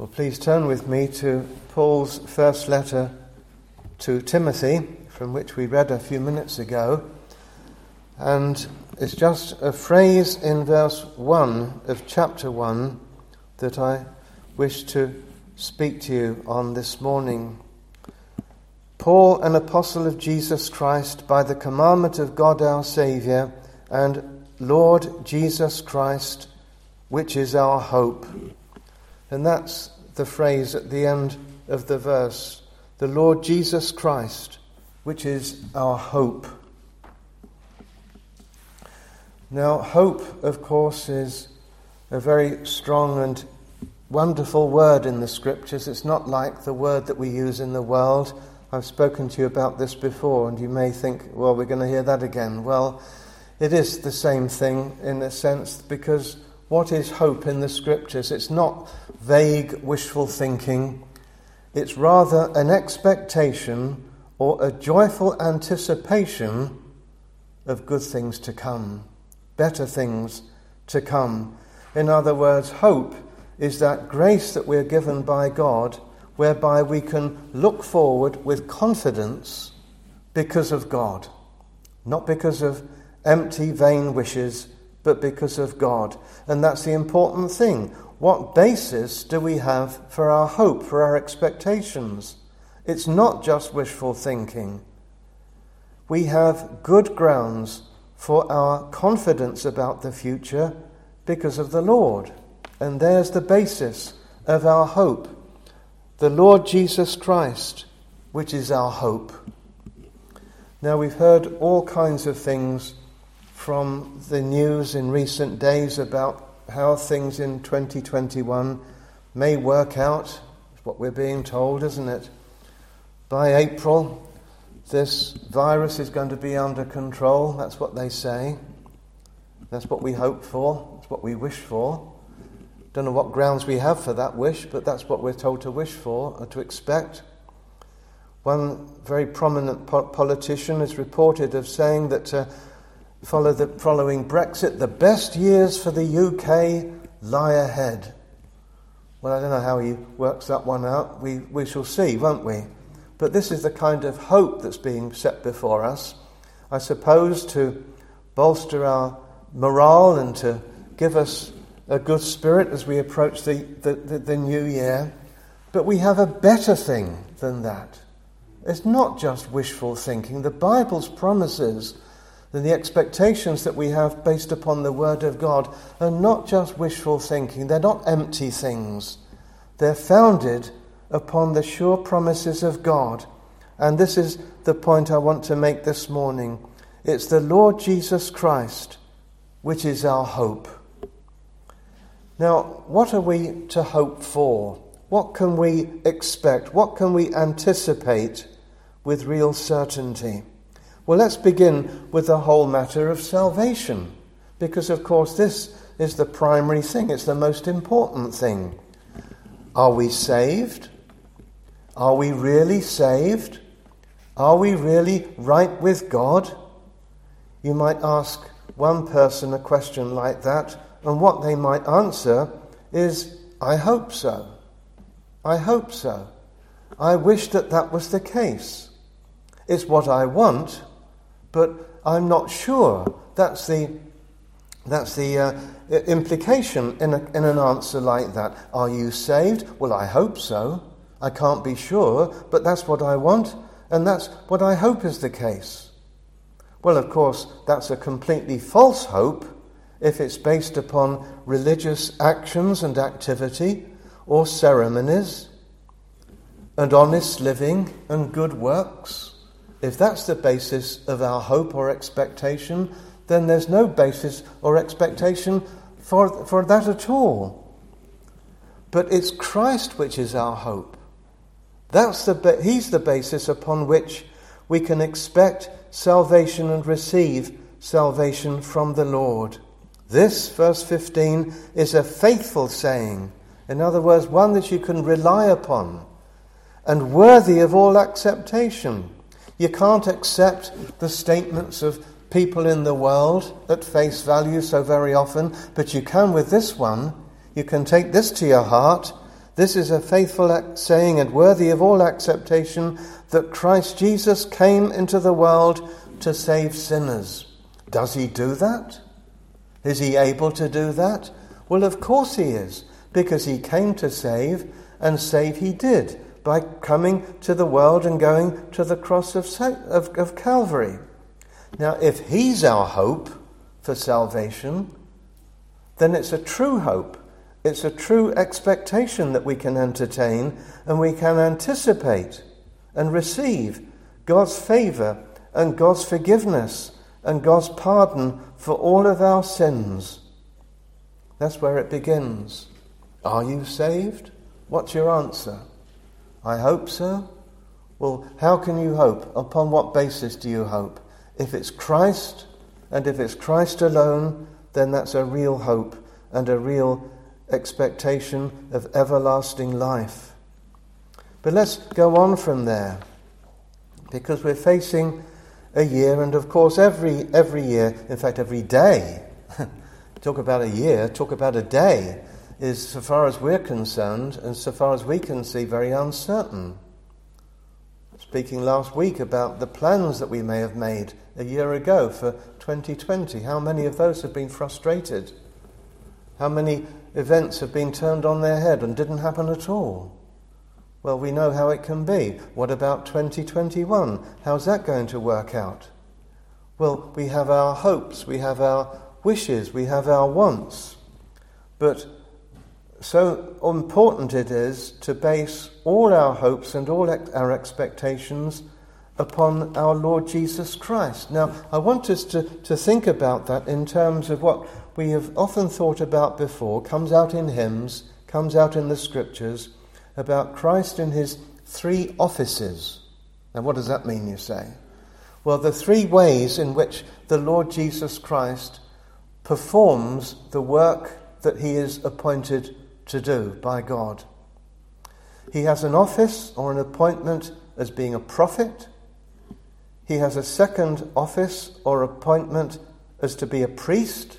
Well, please turn with me to Paul's first letter to Timothy, from which we read a few minutes ago. And it's just a phrase in verse 1 of chapter 1 that I wish to speak to you on this morning. Paul, an apostle of Jesus Christ, by the commandment of God our Saviour, and Lord Jesus Christ, which is our hope. And that's the phrase at the end of the verse, the Lord Jesus Christ, which is our hope. Now, hope, of course, is a very strong and wonderful word in the Scriptures. It's not like the word that we use in the world. I've spoken to you about this before, and you may think, well, we're going to hear that again. Well, it is the same thing in a sense, because what is hope in the Scriptures? It's not vague, wishful thinking. It's rather an expectation or a joyful anticipation of good things to come. Better things to come. In other words, hope is that grace that we're given by God whereby we can look forward with confidence because of God. Not because of empty, vain wishes, but because of God. And that's the important thing. What basis do we have for our hope, for our expectations? It's not just wishful thinking. We have good grounds for our confidence about the future because of the Lord. And there's the basis of our hope. The Lord Jesus Christ, which is our hope. Now, we've heard all kinds of things from the news in recent days about how things in 2021 may work out. It's what we're being told, isn't it? By April, this virus is going to be under control. That's what they say. That's what we hope for. That's what we wish for. Don't know what grounds we have for that wish, but that's what we're told to wish for or to expect. One very prominent politician is reported of saying that following Brexit, the best years for the UK lie ahead. Well, I don't know how he works that one out. We shall see, won't we? But this is the kind of hope that's being set before us, I suppose, to bolster our morale and to give us a good spirit as we approach the new year. But we have a better thing than that. It's not just wishful thinking. The Bible's promises and the expectations that we have based upon the Word of God are not just wishful thinking. They're not empty things. They're founded upon the sure promises of God. And this is the point I want to make this morning. It's the Lord Jesus Christ, which is our hope. Now, what are we to hope for? What can we expect? What can we anticipate with real certainty? Well, let's begin with the whole matter of salvation, because, of course, this is the primary thing. It's the most important thing. Are we saved? Are we really saved? Are we really right with God? You might ask one person a question like that, and what they might answer is, I hope so. I hope so. I wish that that was the case. It's what I want, but I'm not sure. That's the implication in an answer like that. Are you saved? Well, I hope so. I can't be sure, but that's what I want, and that's what I hope is the case. Well, of course, that's a completely false hope if it's based upon religious actions and activity or ceremonies and honest living and good works. If that's the basis of our hope or expectation, then there's no basis or expectation for that at all. But it's Christ which is our hope. He's the basis upon which we can expect salvation and receive salvation from the Lord. This, verse 15, is a faithful saying. In other words, one that you can rely upon and worthy of all acceptation. You can't accept the statements of people in the world at face value so very often, but you can with this one. You can take this to your heart. This is a faithful saying and worthy of all acceptation, that Christ Jesus came into the world to save sinners. Does he do that? Is he able to do that? Well, of course he is, because he came to save, and save he did, by coming to the world and going to the cross of Calvary. Now, if he's our hope for salvation, then it's a true hope. It's a true expectation that we can entertain, and we can anticipate and receive God's favour and God's forgiveness and God's pardon for all of our sins. That's where it begins. Are you saved? What's your answer? I hope so. Well, how can you hope? Upon what basis do you hope? If it's Christ, and if it's Christ alone, then that's a real hope and a real expectation of everlasting life. But let's go on from there, because we're facing a year, and of course every year, in fact every day, talk about a year, talk about a day, is, so far as we're concerned and so far as we can see, very uncertain. Speaking last week about the plans that we may have made a year ago for 2020, how many of those have been frustrated? How many events have been turned on their head and didn't happen at all? Well, we know how it can be. What about 2021? How's that going to work out? Well, we have our hopes, we have our wishes, we have our wants. But so important it is to base all our hopes and all our expectations upon our Lord Jesus Christ. Now, I want us to think about that in terms of what we have often thought about before, comes out in hymns, comes out in the scriptures, about Christ in his three offices. Now, what does that mean, you say? Well, the three ways in which the Lord Jesus Christ performs the work that he is appointed to do by God. He has an office or an appointment as being a prophet. He has a second office or appointment as to be a priest.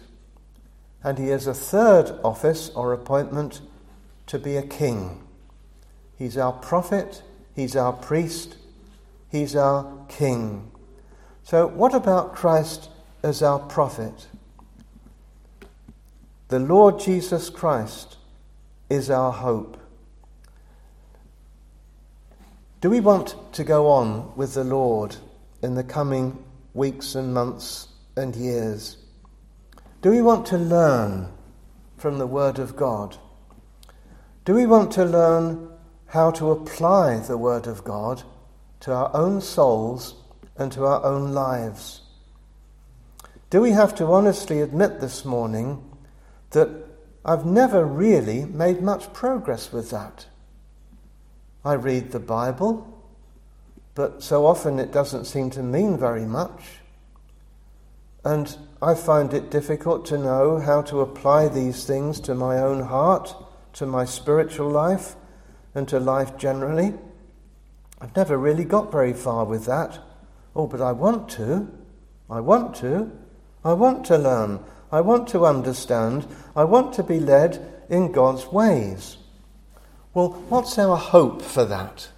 And he has a third office or appointment to be a king. He's our prophet, he's our priest, he's our king. So what about Christ as our prophet? The Lord Jesus Christ is our hope. Do we want to go on with the Lord in the coming weeks and months and years? Do we want to learn from the Word of God? Do we want to learn how to apply the Word of God to our own souls and to our own lives? Do we have to honestly admit this morning that I've never really made much progress with that? I read the Bible, but so often it doesn't seem to mean very much, and I find it difficult to know how to apply these things to my own heart, to my spiritual life, and to life generally. I've never really got very far with that. Oh, but I want to learn, I want to understand, I want to be led in God's ways. Well, what's our hope for that?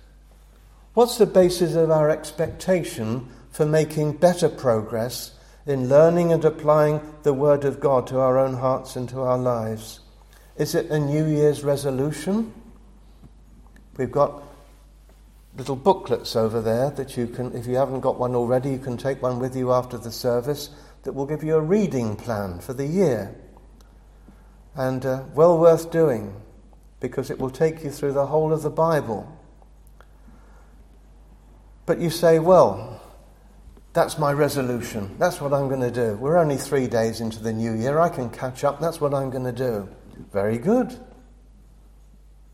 What's the basis of our expectation for making better progress in learning and applying the Word of God to our own hearts and to our lives? Is it a New Year's resolution? We've got little booklets over there that you can, if you haven't got one already, you can take one with you after the service, that will give you a reading plan for the year. And well worth doing, because it will take you through the whole of the Bible. But you say, well, that's my resolution. That's what I'm going to do. We're only 3 days into the new year. I can catch up. That's what I'm going to do. Very good.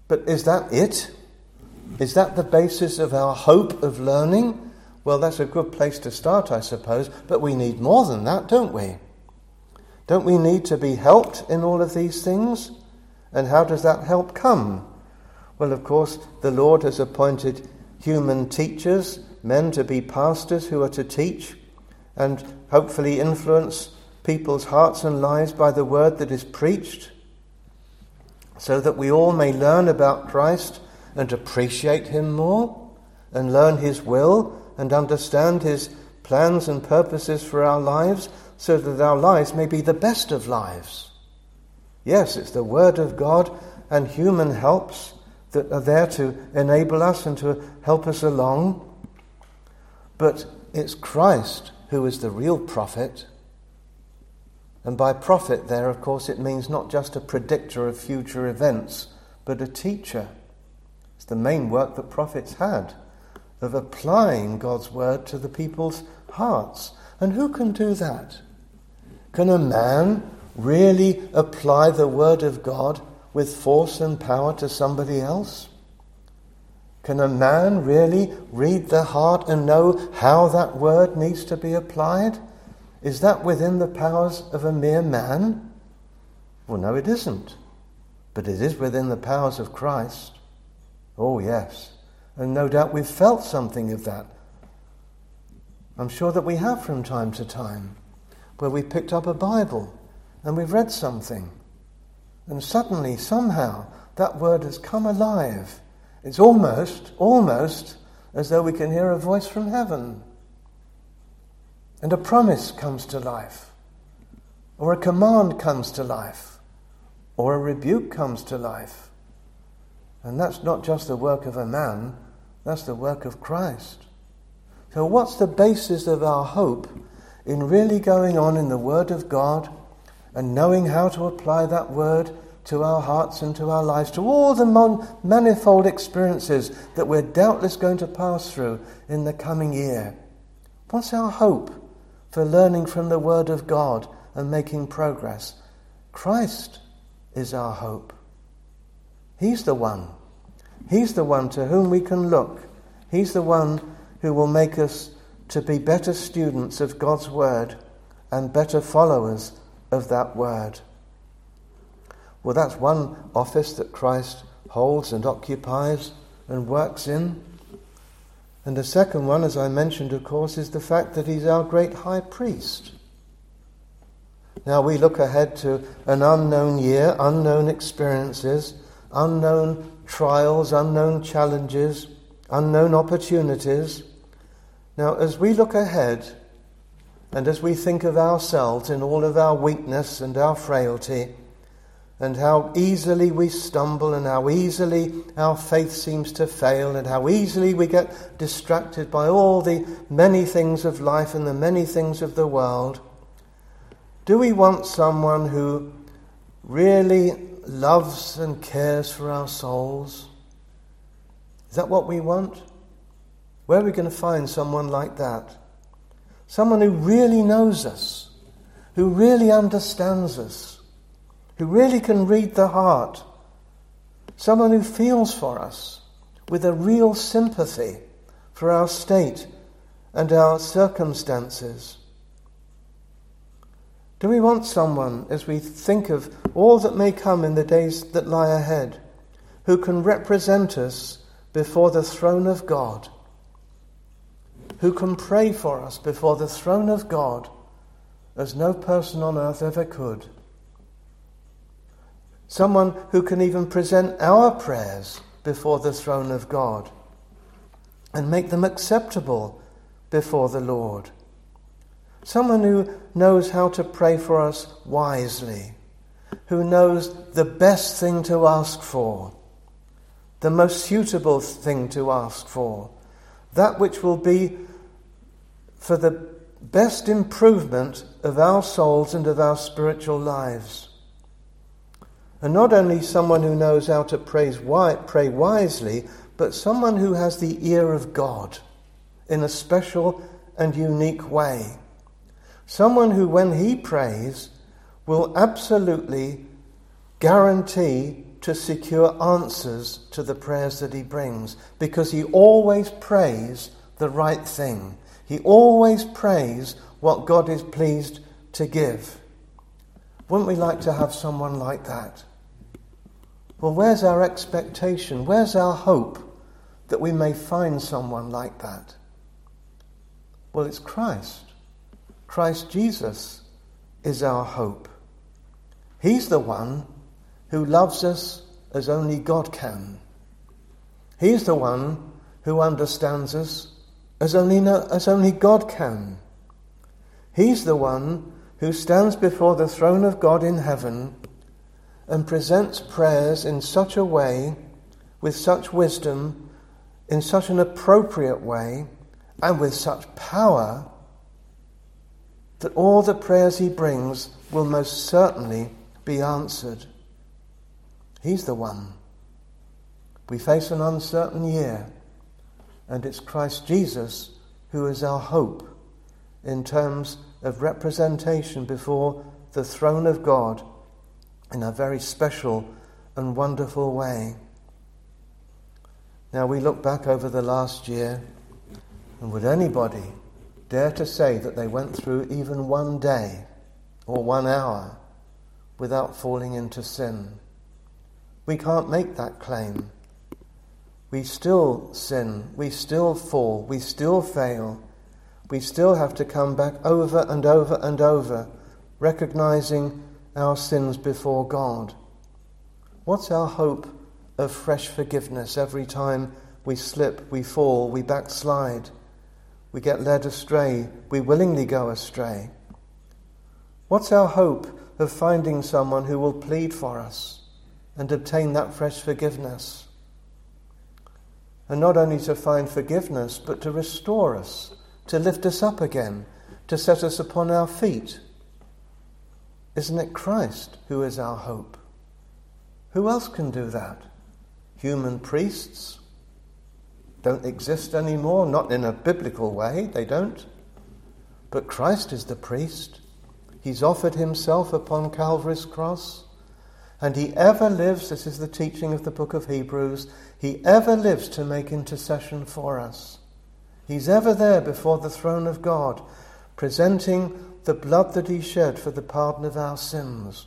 But is that it? Is that the basis of our hope of learning? Well, that's a good place to start, I suppose. But we need more than that, don't we? Don't we need to be helped in all of these things? And how does that help come? Well, of course, the Lord has appointed human teachers, men to be pastors who are to teach and hopefully influence people's hearts and lives by the word that is preached. so that we all may learn about Christ and appreciate him more, and learn his will and understand his plans and purposes for our lives, so that our lives may be the best of lives. Yes, it's the Word of God and human helps that are there to enable us and to help us along. But it's Christ who is the real prophet. And by prophet there, of course, it means not just a predictor of future events, but a teacher. It's the main work that prophets had, of applying God's word to the people's hearts. And who can do that? Can a man really apply the word of God with force and power to somebody else? Can a man really read the heart and know how that word needs to be applied? Is that within the powers of a mere man? Well, no, it isn't. But it is within the powers of Christ. Oh, yes. And no doubt we've felt something of that. I'm sure that we have from time to time, where we picked up a Bible and we've read something. And suddenly, somehow, that word has come alive. It's almost as though we can hear a voice from heaven. And a promise comes to life, or a command comes to life, or a rebuke comes to life. And that's not just the work of a man, that's the work of Christ. So what's the basis of our hope in really going on in the Word of God and knowing how to apply that Word to our hearts and to our lives, to all the manifold experiences that we're doubtless going to pass through in the coming year? What's our hope for learning from the Word of God and making progress? Christ is our hope. He's the one. He's the one to whom we can look. He's the one who will make us to be better students of God's Word and better followers of that Word. Well, that's one office that Christ holds and occupies and works in. And the second one, as I mentioned, of course, is the fact that he's our great high priest. Now we look ahead to an unknown year, unknown experiences, unknown trials, unknown challenges, unknown opportunities. Now, as we look ahead, and as we think of ourselves in all of our weakness and our frailty, and how easily we stumble, and how easily our faith seems to fail, and how easily we get distracted by all the many things of life and the many things of the world, do we want someone who really loves and cares for our souls? Is that what we want? Where are we going to find someone like that? Someone who really knows us, who really understands us, who really can read the heart, someone who feels for us with a real sympathy for our state and our circumstances. Do we want someone, as we think of all that may come in the days that lie ahead, who can represent us before the throne of God, who can pray for us before the throne of God as no person on earth ever could? Someone who can even present our prayers before the throne of God and make them acceptable before the Lord. Someone who knows how to pray for us wisely, who knows the best thing to ask for, the most suitable thing to ask for, that which will be for the best improvement of our souls and of our spiritual lives. And not only someone who knows how to pray wisely, but someone who has the ear of God in a special and unique way. Someone who, when he prays, will absolutely guarantee to secure answers to the prayers that he brings, because he always prays the right thing. He always prays what God is pleased to give. Wouldn't we like to have someone like that? Well, where's our expectation? Where's our hope that we may find someone like that? Well, it's Christ. Christ Jesus is our hope. He's the one who loves us as only God can. He's the one who understands us as only God can. He's the one who stands before the throne of God in heaven and presents prayers in such a way, with such wisdom, in such an appropriate way, and with such power, that all the prayers he brings will most certainly be answered. He's the one. We face an uncertain year, and it's Christ Jesus who is our hope in terms of representation before the throne of God in a very special and wonderful way. Now we look back over the last year, and would anybody dare to say that they went through even one day or 1 hour without falling into sin? We can't make that claim. We still sin, we still fall, we still fail, we still have to come back over and over and over, recognizing our sins before God. What's our hope of fresh forgiveness every time we slip, we fall, we backslide, we get led astray, we willingly go astray? What's our hope of finding someone who will plead for us and obtain that fresh forgiveness? And not only to find forgiveness, but to restore us, to lift us up again, to set us upon our feet. Isn't it Christ who is our hope? Who else can do that? Human priests don't exist anymore, not in a biblical way, they don't. But Christ is the priest. He's offered himself upon Calvary's cross. And he ever lives, this is the teaching of the book of Hebrews, he ever lives to make intercession for us. He's ever there before the throne of God, presenting the blood that he shed for the pardon of our sins.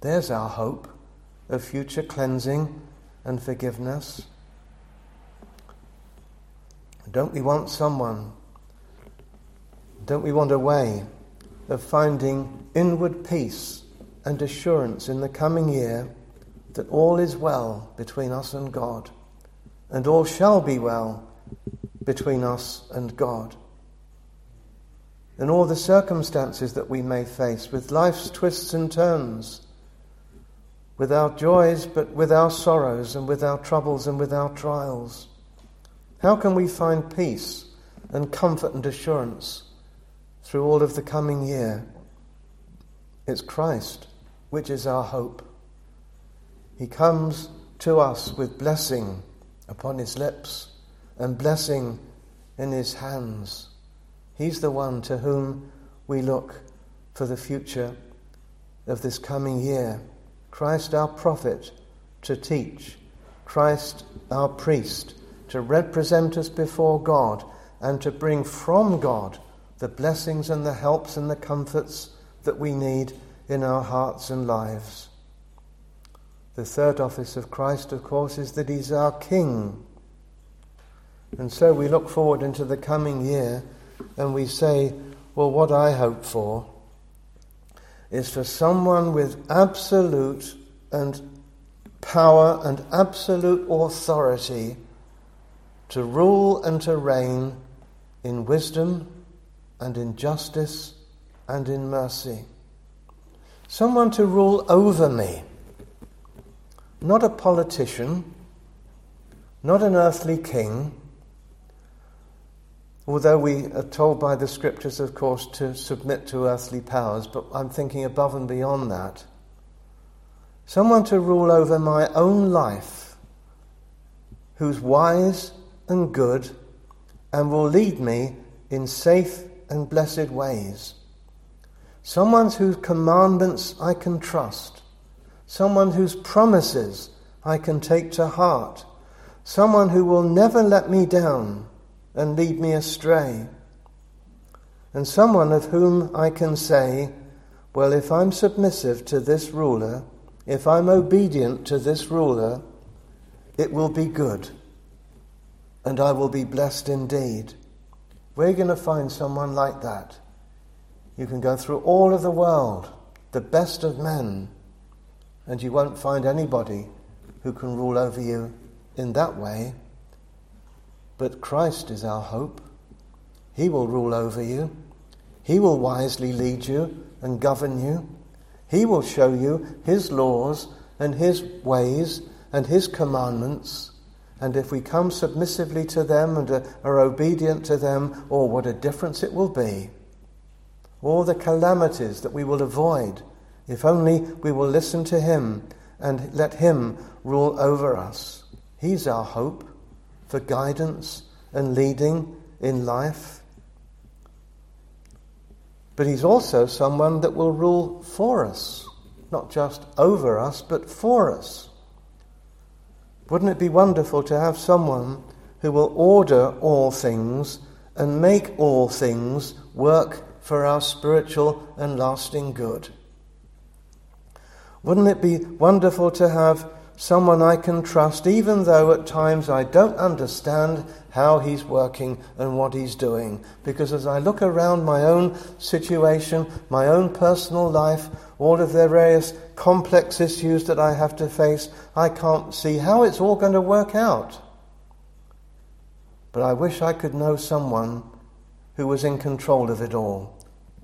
There's our hope of future cleansing and forgiveness. Don't we want a way of finding inward peace and assurance in the coming year that all is well between us and God, and all shall be well between us and God? In all the circumstances that we may face, with life's twists and turns, with our joys but with our sorrows, and with our troubles and with our trials, how can we find peace and comfort and assurance through all of the coming year? It's Christ which is our hope. He comes to us with blessing upon his lips and blessing in his hands. He's the one to whom we look for the future of this coming year. Christ our prophet to teach, Christ our priest to represent us before God and to bring from God the blessings and the helps and the comforts that we need in our hearts and lives. The third office of Christ, of course, is that he's our King. And so we look forward into the coming year and we say, well, what I hope for is for someone with absolute and power and absolute authority to rule and to reign in wisdom and in justice and in mercy. Someone to rule over me. Not a politician, not an earthly king, although we are told by the scriptures, of course, to submit to earthly powers, but I'm thinking above and beyond that. Someone to rule over my own life, who's wise and good and will lead me in safe and blessed ways. Someone whose commandments I can trust. Someone whose promises I can take to heart. Someone who will never let me down and lead me astray. And someone of whom I can say, well, if I'm submissive to this ruler, if I'm obedient to this ruler, it will be good and I will be blessed indeed. We're going to find someone like that. You can go through all of the world, the best of men, and you won't find anybody who can rule over you in that way. But Christ is our hope. He will rule over you. He will wisely lead you and govern you. He will show you his laws and his ways and his commandments. And if we come submissively to them and are obedient to them, oh, what a difference it will be. All the calamities that we will avoid, if only we will listen to him and let him rule over us. He's our hope for guidance and leading in life. But he's also someone that will rule for us, not just over us, but for us. Wouldn't it be wonderful to have someone who will order all things and make all things work for our spiritual and lasting good? Wouldn't it be wonderful to have someone I can trust, even though at times I don't understand how he's working and what he's doing? Because as I look around my own situation, my own personal life, all of the various complex issues that I have to face, I can't see how it's all going to work out. But I wish I could know someone who was in control of it all,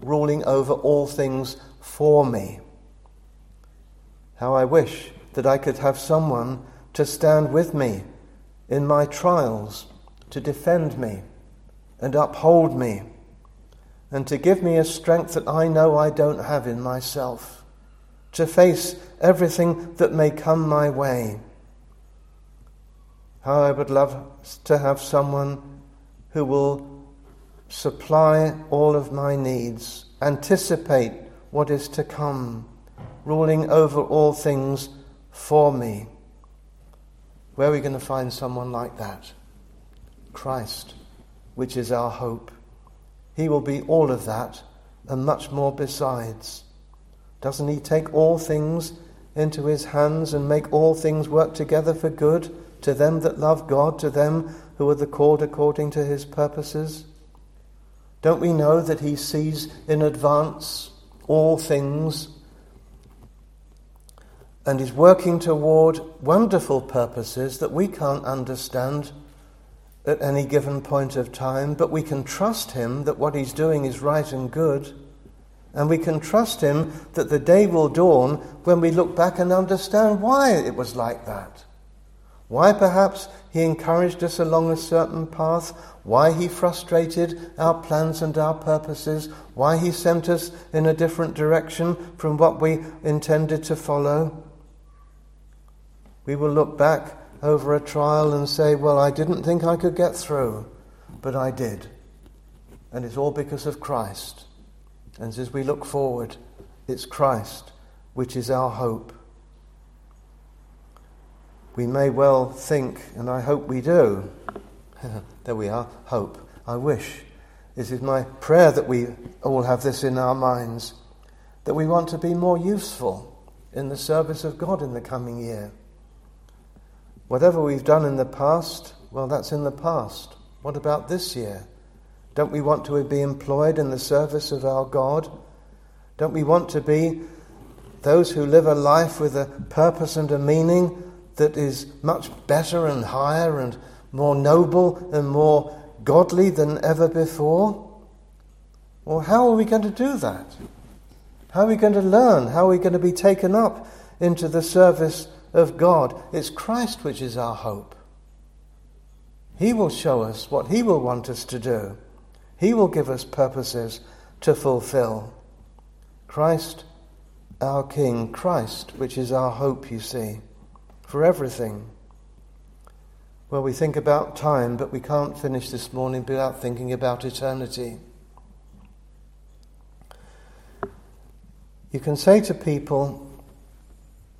ruling over all things for me. How I wish that I could have someone to stand with me in my trials, to defend me and uphold me, and to give me a strength that I know I don't have in myself, to face everything that may come my way. How I would love to have someone who will supply all of my needs, anticipate what is to come, ruling over all things for me. Where are we going to find someone like that? Christ, which is our hope. He will be all of that and much more besides. Doesn't he take all things into his hands and make all things work together for good to them that love God, to them who are the called according to his purposes? Don't we know that he sees in advance all things and is working toward wonderful purposes that we can't understand at any given point of time, but we can trust him that what he's doing is right and good, and we can trust him that the day will dawn when we look back and understand why it was like that, why perhaps he encouraged us along a certain path, why he frustrated our plans and our purposes, why he sent us in a different direction from what we intended to follow. We will look back over a trial and say, well, I didn't think I could get through, but I did. And it's all because of Christ. And as we look forward, it's Christ which is our hope. We may well think, and I hope we do, there we are, hope, I wish. This is my prayer that we all have this in our minds, that we want to be more useful in the service of God in the coming year. Whatever we've done in the past, well, that's in the past. What about this year? Don't we want to be employed in the service of our God? Don't we want to be those who live a life with a purpose and a meaning that is much better and higher and more noble and more godly than ever before? Well, how are we going to do that? How are we going to learn? How are we going to be taken up into the service of God? It's Christ which is our hope. He will show us what he will want us to do. He will give us purposes to fulfill. Christ, our King, Christ, which is our hope, you see, for everything. Well, we think about time, but we can't finish this morning without thinking about eternity. You can say to people,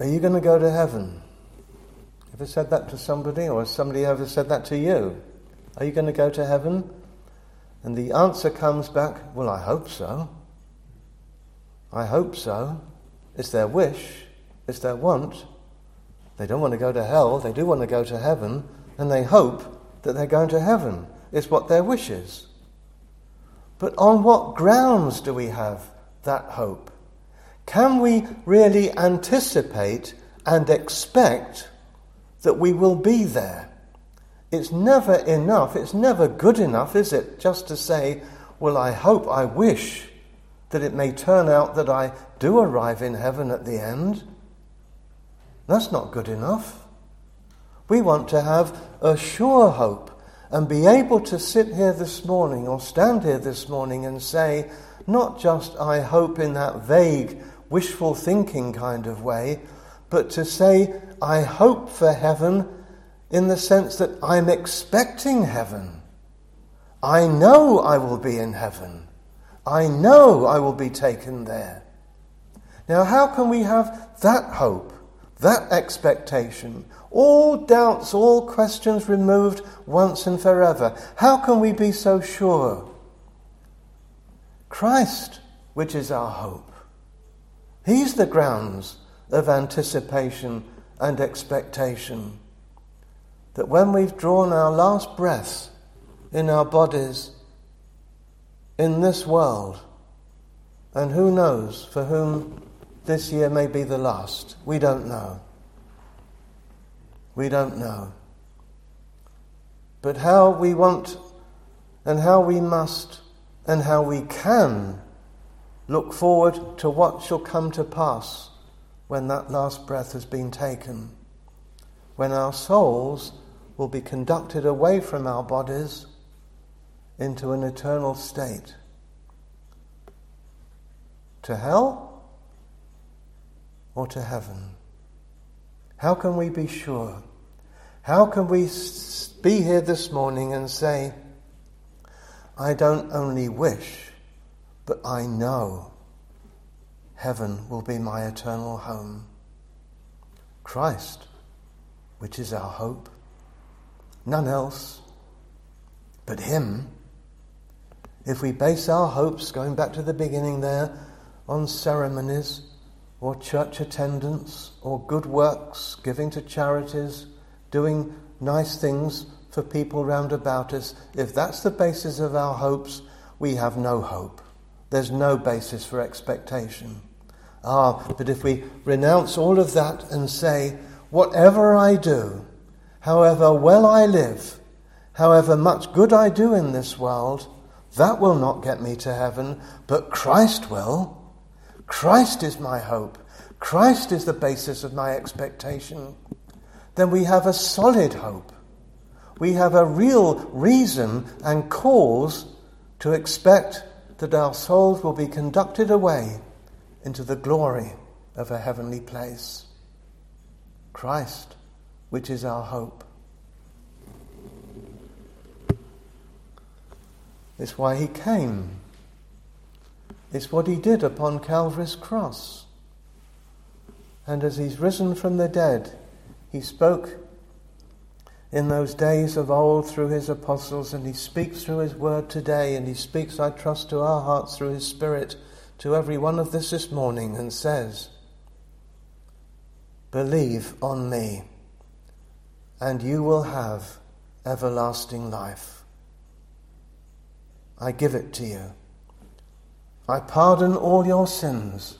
are you going to go to heaven? Ever said that to somebody, or has somebody ever said that to you? Are you going to go to heaven? And the answer comes back, well, I hope so. I hope so. It's their wish. It's their want. They don't want to go to hell, they do want to go to heaven, and they hope that they're going to heaven. It's what their wish is. But on what grounds do we have that hope? Can we really anticipate and expect that we will be there. It's never enough, it's never good enough, is it? Just to say, well, I hope, I wish that it may turn out that I do arrive in heaven at the end. That's not good enough. We want to have a sure hope and be able to sit here this morning or stand here this morning and say, not just I hope in that vague, wishful thinking kind of way, but to say, I hope for heaven in the sense that I'm expecting heaven. I know I will be in heaven. I know I will be taken there. Now, how can we have that hope, that expectation, all doubts, all questions removed once and forever? How can we be so sure? Christ, which is our hope, he's the grounds of anticipation and expectation. That when we've drawn our last breath in our bodies, in this world, and who knows for whom this year may be the last. We don't know. We don't know. But how we want and how we must and how we can look forward to what shall come to pass when that last breath has been taken, when our souls will be conducted away from our bodies into an eternal state. To hell or to heaven? How can we be sure? How can we be here this morning and say, I don't only wish, but I know heaven will be my eternal home. Christ, which is our hope, none else but him. If we base our hopes, going back to the beginning there, on ceremonies or church attendance or good works, giving to charities, doing nice things for people round about us, if that's the basis of our hopes, we have no hope. There's no basis for expectation. But if we renounce all of that and say, whatever I do, however well I live, however much good I do in this world, that will not get me to heaven, but Christ will. Christ is my hope. Christ is the basis of my expectation. Then we have a solid hope. We have a real reason and cause to expect that our souls will be conducted away into the glory of a heavenly place. Christ, which is our hope. It's why he came. It's what he did upon Calvary's cross. And as he's risen from the dead, he spoke in those days of old through his apostles, and he speaks through his word today, and he speaks, I trust, to our hearts through his Spirit, to every one of us this morning, and says, believe on me, and you will have everlasting life. I give it to you. I pardon all your sins.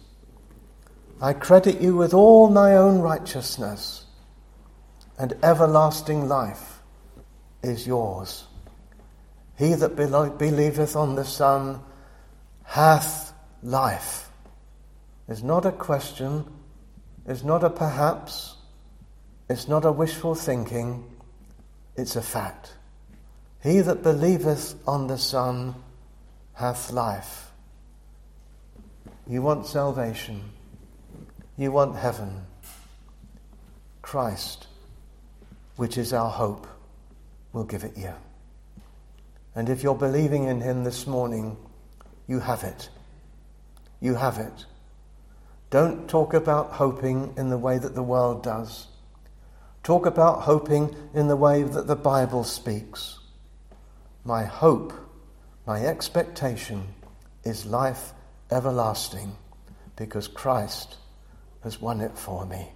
I credit you with all my own righteousness, and everlasting life is yours. He that believeth on the Son hath life. It's not a question, it's not a perhaps, it's not a wishful thinking, it's a fact. He that believeth on the Son hath life. You want salvation. You want heaven. Christ, which is our hope, will give it you. And if you're believing in him this morning, you have it. You have it. Don't talk about hoping in the way that the world does. Talk about hoping in the way that the Bible speaks. My hope, my expectation is life everlasting, because Christ has won it for me.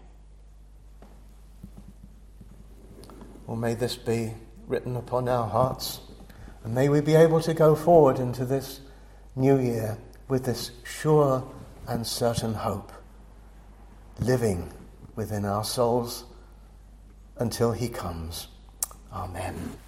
Well, may this be written upon our hearts, and may we be able to go forward into this new year with this sure and certain hope, living within our souls until he comes. Amen.